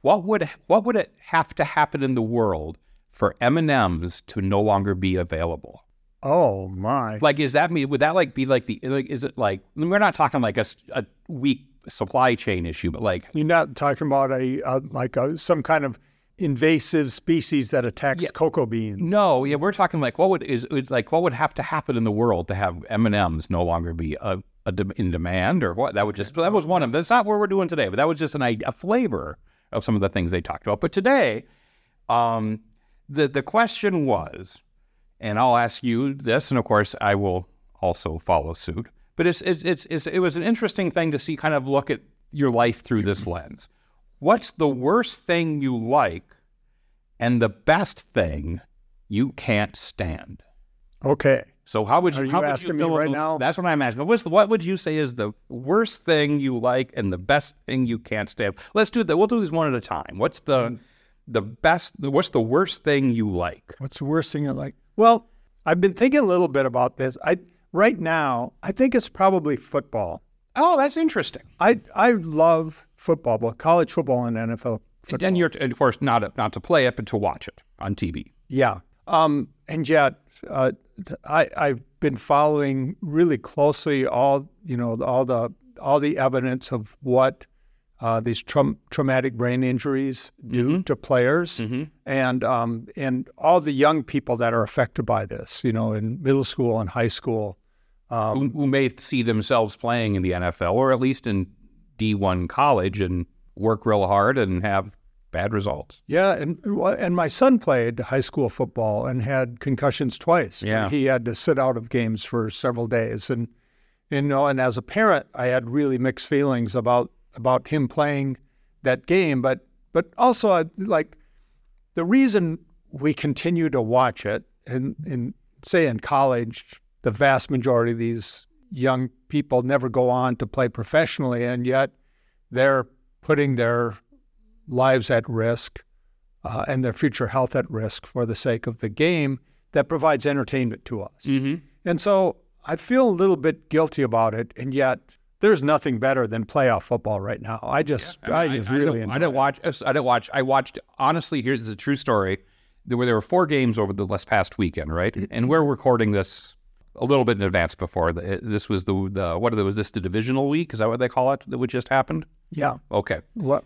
what would what would it have to happen in the world for M and M's to no longer be available? Oh my! Like, is that me? Would that like be like the? Like, is it like we're not talking like a, a weak supply chain issue, but like you're not talking about a, a like a, some kind of invasive species that attacks yeah, cocoa beans. No, yeah, we're talking like what would is like what would have to happen in the world to have M and M's no longer be a, a de- in demand or what? That would just that was one of them. That's not what we're doing today, but that was just an a flavor of some of the things they talked about. But today, um. The the question was, and I'll ask you this, and of course I will also follow suit, but it's, it's it's it's it was an interesting thing to see, kind of look at your life through this lens. What's the worst thing you like and the best thing you can't stand? Okay. So how would you, Are how you would asking you me right those, now? That's what I'm asking. What's the, what would you say is the worst thing you like and the best thing you can't stand? Let's do that. We'll do these one at a time. What's the... The best, what's the worst thing you like? What's the worst thing I like? Well, I've been thinking a little bit about this. I Right now, I think it's probably football. Oh, that's interesting. I I love football, both college football and N F L football. And you're, of course, not, not to play it, but to watch it on T V. Yeah. Um, and yet, uh, I, I've been following really closely all, you know, all the, all the evidence of what Uh, these tra- traumatic brain injuries do mm-hmm. to players, mm-hmm. and um, and all the young people that are affected by this, you know, in middle school and high school, um, who, who may see themselves playing in the N F L or at least in D one college and work real hard and have bad results. Yeah, and and my son played high school football and had concussions twice. Yeah, he had to sit out of games for several days, and you know, and as a parent, I had really mixed feelings about. about him playing that game, but but also I, like the reason we continue to watch it, and in say in college, the vast majority of these young people never go on to play professionally, and yet they're putting their lives at risk uh, and their future health at risk for the sake of the game that provides entertainment to us. Mm-hmm. And so I feel a little bit guilty about it, and yet there's nothing better than playoff football right now. I just, yeah, I, I just I, really I enjoy I didn't it. watch, I didn't watch, I watched, honestly, here's a true story. There were, there were four games over the past weekend, right? Mm-hmm. And we're recording this a little bit in advance before. The, this was the, the what was this, the divisional week? Is that what they call it, that just happened? Yeah. Okay. What?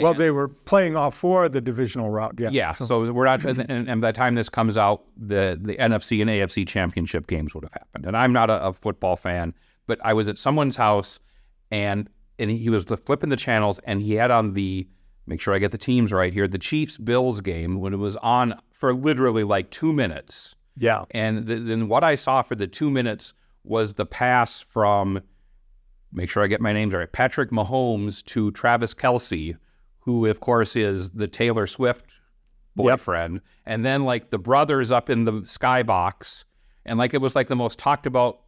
Well, and, they were playing off for the divisional route, yeah. Yeah, so, so we're not, and, and by the time this comes out, the, the N F C and A F C championship games would have happened. And I'm not a, a football fan. But I was at someone's house, and and he was flipping the channels, and he had on the, make sure I get the teams right here, the Chiefs-Bills game, when it was on for literally like two minutes. Yeah. And th- then what I saw for the two minutes was the pass from make sure I get my names right, Patrick Mahomes to Travis Kelsey, who, of course, is the Taylor Swift boyfriend. Yep. And then, like, the brothers up in the skybox. And, like, it was, like, the most talked about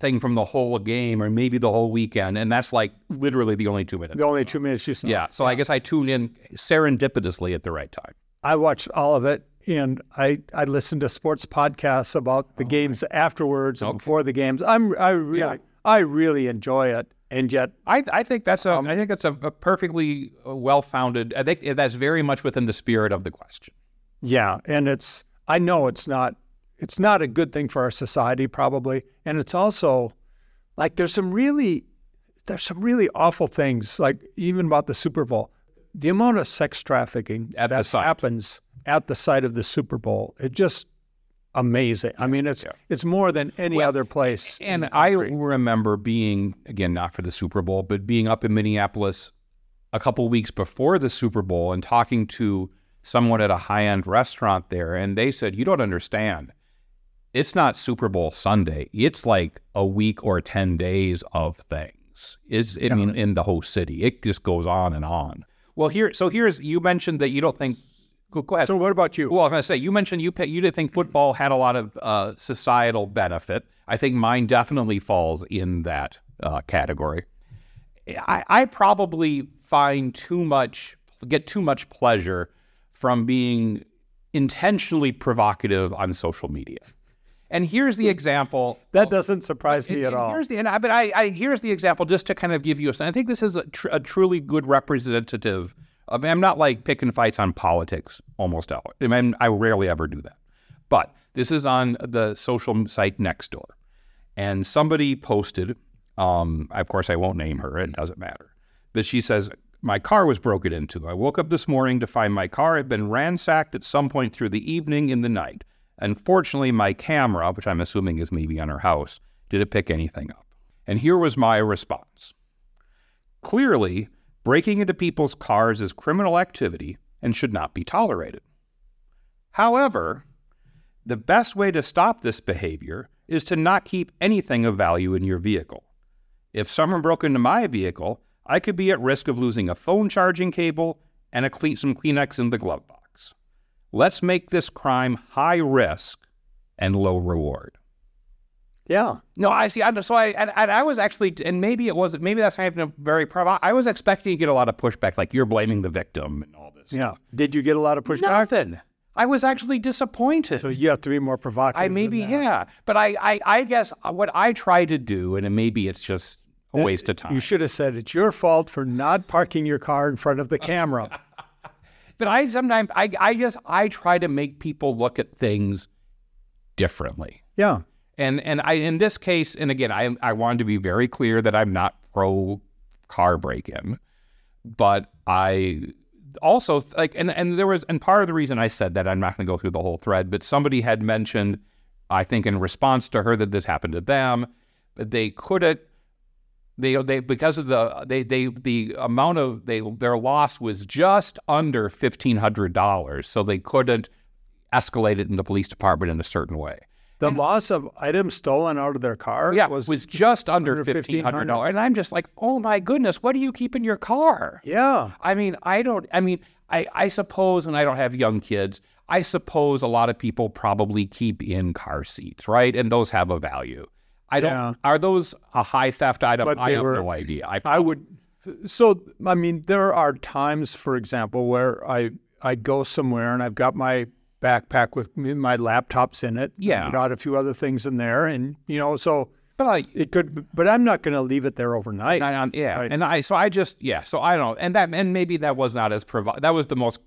thing from the whole game or maybe the whole weekend. And that's, like, literally the only two minutes. The only two minutes you saw. Yeah. So yeah. I guess I tuned in serendipitously at the right time. I watched all of it. And I, I listened to sports podcasts about the oh, games my. afterwards and okay. before the games. I'm I really yeah. I really enjoy it, and yet I I think that's a um, I think that's a, a perfectly well founded. I think that's very much within the spirit of the question. Yeah, and it's I know it's not it's not a good thing for our society probably, and it's also like there's some really there's some really awful things like even about the Super Bowl, the amount of sex trafficking at that happens. At the site of the Super Bowl, it's just amazing. I mean, it's yeah. it's more than any well, other place. And I remember being, again, not for the Super Bowl, but being up in Minneapolis a couple of weeks before the Super Bowl and talking to someone at a high-end restaurant there, and they said, you don't understand. It's not Super Bowl Sunday. It's like a week or ten days of things. It's yeah. in, in the whole city. It just goes on and on. Well, here, so here's, you mentioned that you don't think... Go, go ahead. So what about you? Well, I was going to say, you mentioned you you didn't think football had a lot of uh, societal benefit. I think mine definitely falls in that uh, category. I, I probably find too much, get too much pleasure from being intentionally provocative on social media. And here's the example. That doesn't surprise and, me at all. Here's the, and I, but I, I, here's the example just to kind of give you a sense. I think this is a, tr- a truly good representative I mean, I'm not like picking fights on politics almost out. I mean, I rarely ever do that. But this is on the social site Nextdoor. And somebody posted, um, of course, I won't name her. It doesn't matter. But she says, my car was broken into. I woke up this morning to find my car had been ransacked at some point through the evening in the night. Unfortunately, my camera, which I'm assuming is maybe on her house, didn't pick anything up. And here was my response. Clearly, breaking into people's cars is criminal activity and should not be tolerated. However, the best way to stop this behavior is to not keep anything of value in your vehicle. If someone broke into my vehicle, I could be at risk of losing a phone charging cable and a clean, some Kleenex in the glove box. Let's make this crime high risk and low reward. Yeah. No, I see. I, so I, I, I was actually, and maybe it wasn't. Maybe that's not even very. Provo- I was expecting to get a lot of pushback, like you're blaming the victim and all this. Yeah. Did you get a lot of pushback? Nothing. I was actually disappointed. So you have to be more provocative. I maybe than that. yeah, but I, I, I guess what I try to do, and maybe it's just a that, waste of time. You should have said it's your fault for not parking your car in front of the camera. But I sometimes, I, I guess I try to make people look at things differently. Yeah. And and I in this case, and again, I I wanted to be very clear that I'm not pro car break-in, but I also like and, and there was and part of the reason I said that I'm not going to go through the whole thread, but somebody had mentioned, I think in response to her that this happened to them, but they couldn't they they because of the they they the amount of they their loss was just under fifteen hundred dollars, so they couldn't escalate it in the police department in a certain way. The loss of items stolen out of their car yeah, was, was just under, under fifteen hundred dollars. And I'm just like, oh, my goodness, what do you keep in your car? Yeah. I mean, I don't, I mean, I, I suppose, and I don't have young kids, I suppose a lot of people probably keep in car seats, right? And those have a value. I don't, yeah. Are those a high theft item? But I have were, no idea. I, I would, so, I mean, there are times, for example, where I, I go somewhere and I've got my backpack with my laptops in it. Yeah, I got a few other things in there, and you know, so but I, it could. But I'm not going to leave it there overnight. I, yeah, I, and I so I just yeah. So I don't, and that and maybe that was not as provo- that was the most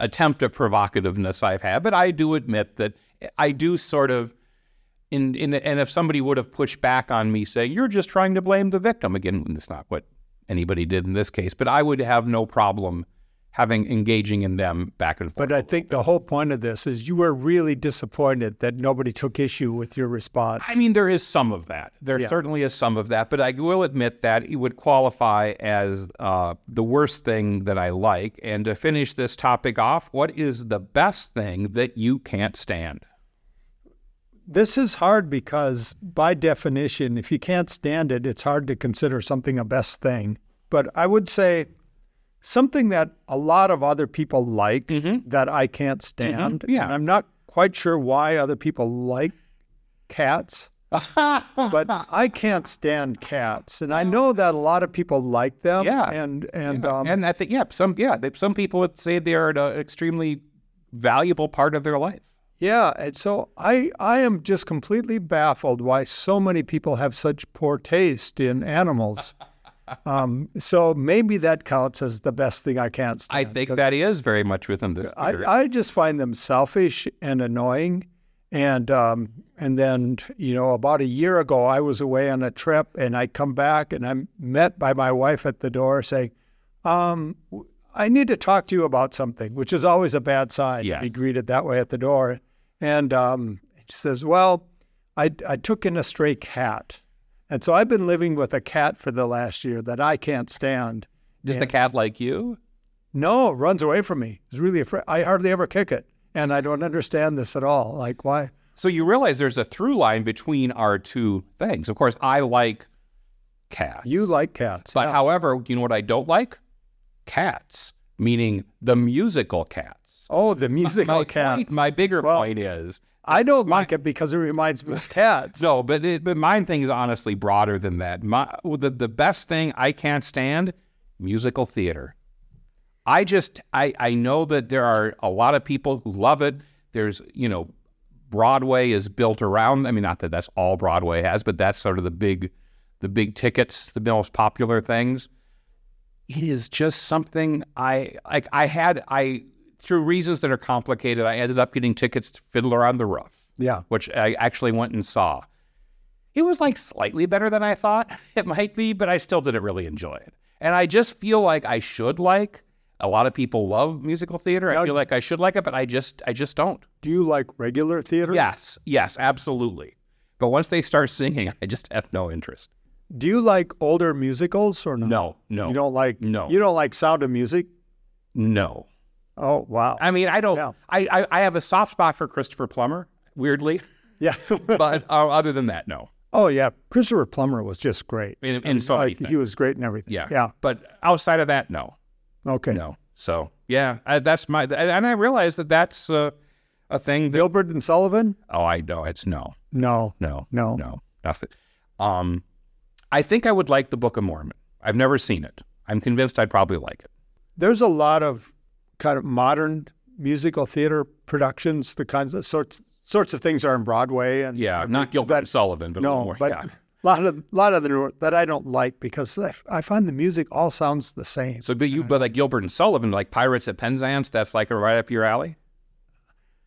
attempt at provocativeness I've had. But I do admit that I do sort of in in and if somebody would have pushed back on me saying you're just trying to blame the victim again, that's not what anybody did in this case. But I would have no problem having engaging in them back and forth. But I think the whole point of this is you were really disappointed that nobody took issue with your response. I mean, there is some of that. There yeah. certainly is some of that, but I will admit that it would qualify as uh, the worst thing that I like. And to finish this topic off, what is the best thing that you can't stand? This is hard because, by definition, if you can't stand it, it's hard to consider something a best thing. But I would say something that a lot of other people like mm-hmm. that I can't stand. Mm-hmm. Yeah. And I'm not quite sure why other people like cats, but I can't stand cats. And I know that a lot of people like them. Yeah. And, and, yeah. Um, and I think, yeah, some, yeah, they, some people would say they are an uh, extremely valuable part of their life. Yeah, and so I I am just completely baffled why so many people have such poor taste in animals. Um, so maybe that counts as the best thing I can't stand. I think that is very much within this. I, I just find them selfish and annoying. And um, and then, you know, about a year ago, I was away on a trip, and I come back, and I'm met by my wife at the door saying, um, I need to talk to you about something, which is always a bad sign yes. to be greeted that way at the door. And um, she says, well, I, I took in a stray cat. And so I've been living with a cat for the last year that I can't stand. Does and the cat like you? No, it runs away from me. It's really afraid. I hardly ever kick it. And I don't understand this at all. Like, why? So you realize there's a through line between our two things. Of course, I like cats. You like cats. But yeah. however, you know what I don't like? Cats, meaning the musical Cats. Oh, the musical my, Cats. Point, my bigger well, point is... I don't my, like it because it reminds me of cats. No, but it, but my thing is honestly broader than that. My, the, the best thing I can't stand, musical theater. I just, I, I know that there are a lot of people who love it. There's, you know, Broadway is built around, I mean, not that that's all Broadway has, but that's sort of the big, the big tickets, the most popular things. It is just something I, like I had, I, through reasons that are complicated, I ended up getting tickets to Fiddler on the Roof. Yeah. Which I actually went and saw. It was like slightly better than I thought it might be, but I still didn't really enjoy it. And I just feel like I should like, a lot of people love musical theater. Now, I feel like I should like it, but I just, I just don't. Do you like regular theater? Yes. Yes, absolutely. But once they start singing, I just have no interest. Do you like older musicals or no? No, no. You don't like no. You don't like Sound of Music? No. Oh, wow. I mean, I don't. Yeah. I, I I have a soft spot for Christopher Plummer, weirdly. Yeah. But uh, other than that, no. Oh yeah, Christopher Plummer was just great. In, in I mean, so like, he was great in everything. Yeah. Yeah. But outside of that, no. Okay. No. So yeah, I, that's my. And I realize that that's uh, a thing. That, Gilbert and Sullivan. Oh, I know. It's no. No. No. No. No. Nothing. Um. I think I would like the Book of Mormon. I've never seen it. I'm convinced I'd probably like it. There's a lot of kind of modern musical theater productions, the kinds of sorts sorts of things are in Broadway and yeah, and not Gilbert and Sullivan, but no, a little more. But yeah. a lot of lot of the newer that I don't like because I, I find the music all sounds the same. So, but you, but like Gilbert and Sullivan, like Pirates of Penzance, that's like right up your alley.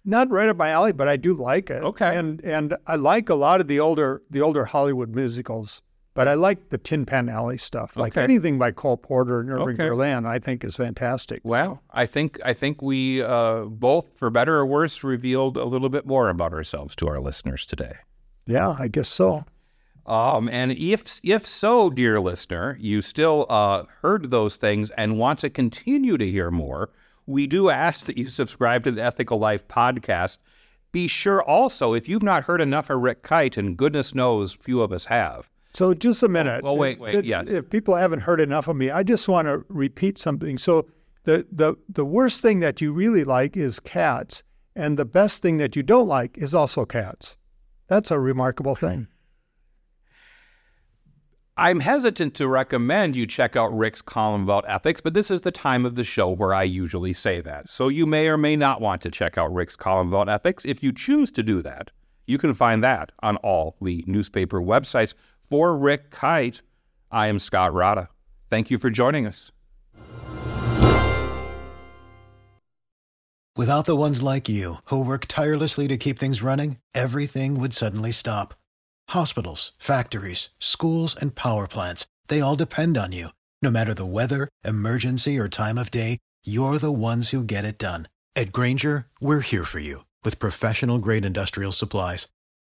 Not right up my alley, but I do like it. Okay, and and I like a lot of the older the older Hollywood musicals. But I like the Tin Pan Alley stuff. Like okay. anything by Cole Porter and Irving okay. Berlin, I think is fantastic. Well, so. I think I think we uh, both, for better or worse, revealed a little bit more about ourselves to our listeners today. Yeah, I guess so. Um, and if if so, dear listener, you still uh, heard those things and want to continue to hear more, we do ask that you subscribe to the Ethical Life podcast. Be sure also, if you've not heard enough of Rick Kyte, and goodness knows few of us have, so just a minute. Well, wait, wait, yes. If people haven't heard enough of me, I just want to repeat something. So the, the the worst thing that you really like is cats, and the best thing that you don't like is also cats. That's a remarkable thing. I'm hesitant to recommend you check out Rick's column about ethics, but this is the time of the show where I usually say that. So you may or may not want to check out Rick's column about ethics. If you choose to do that, you can find that on all the newspaper websites. For Rick Kyte, I am Scott Rada. Thank you for joining us. Without the ones like you, who work tirelessly to keep things running, everything would suddenly stop. Hospitals, factories, schools, and power plants, they all depend on you. No matter the weather, emergency, or time of day, you're the ones who get it done. At Grainger, we're here for you, with professional-grade industrial supplies.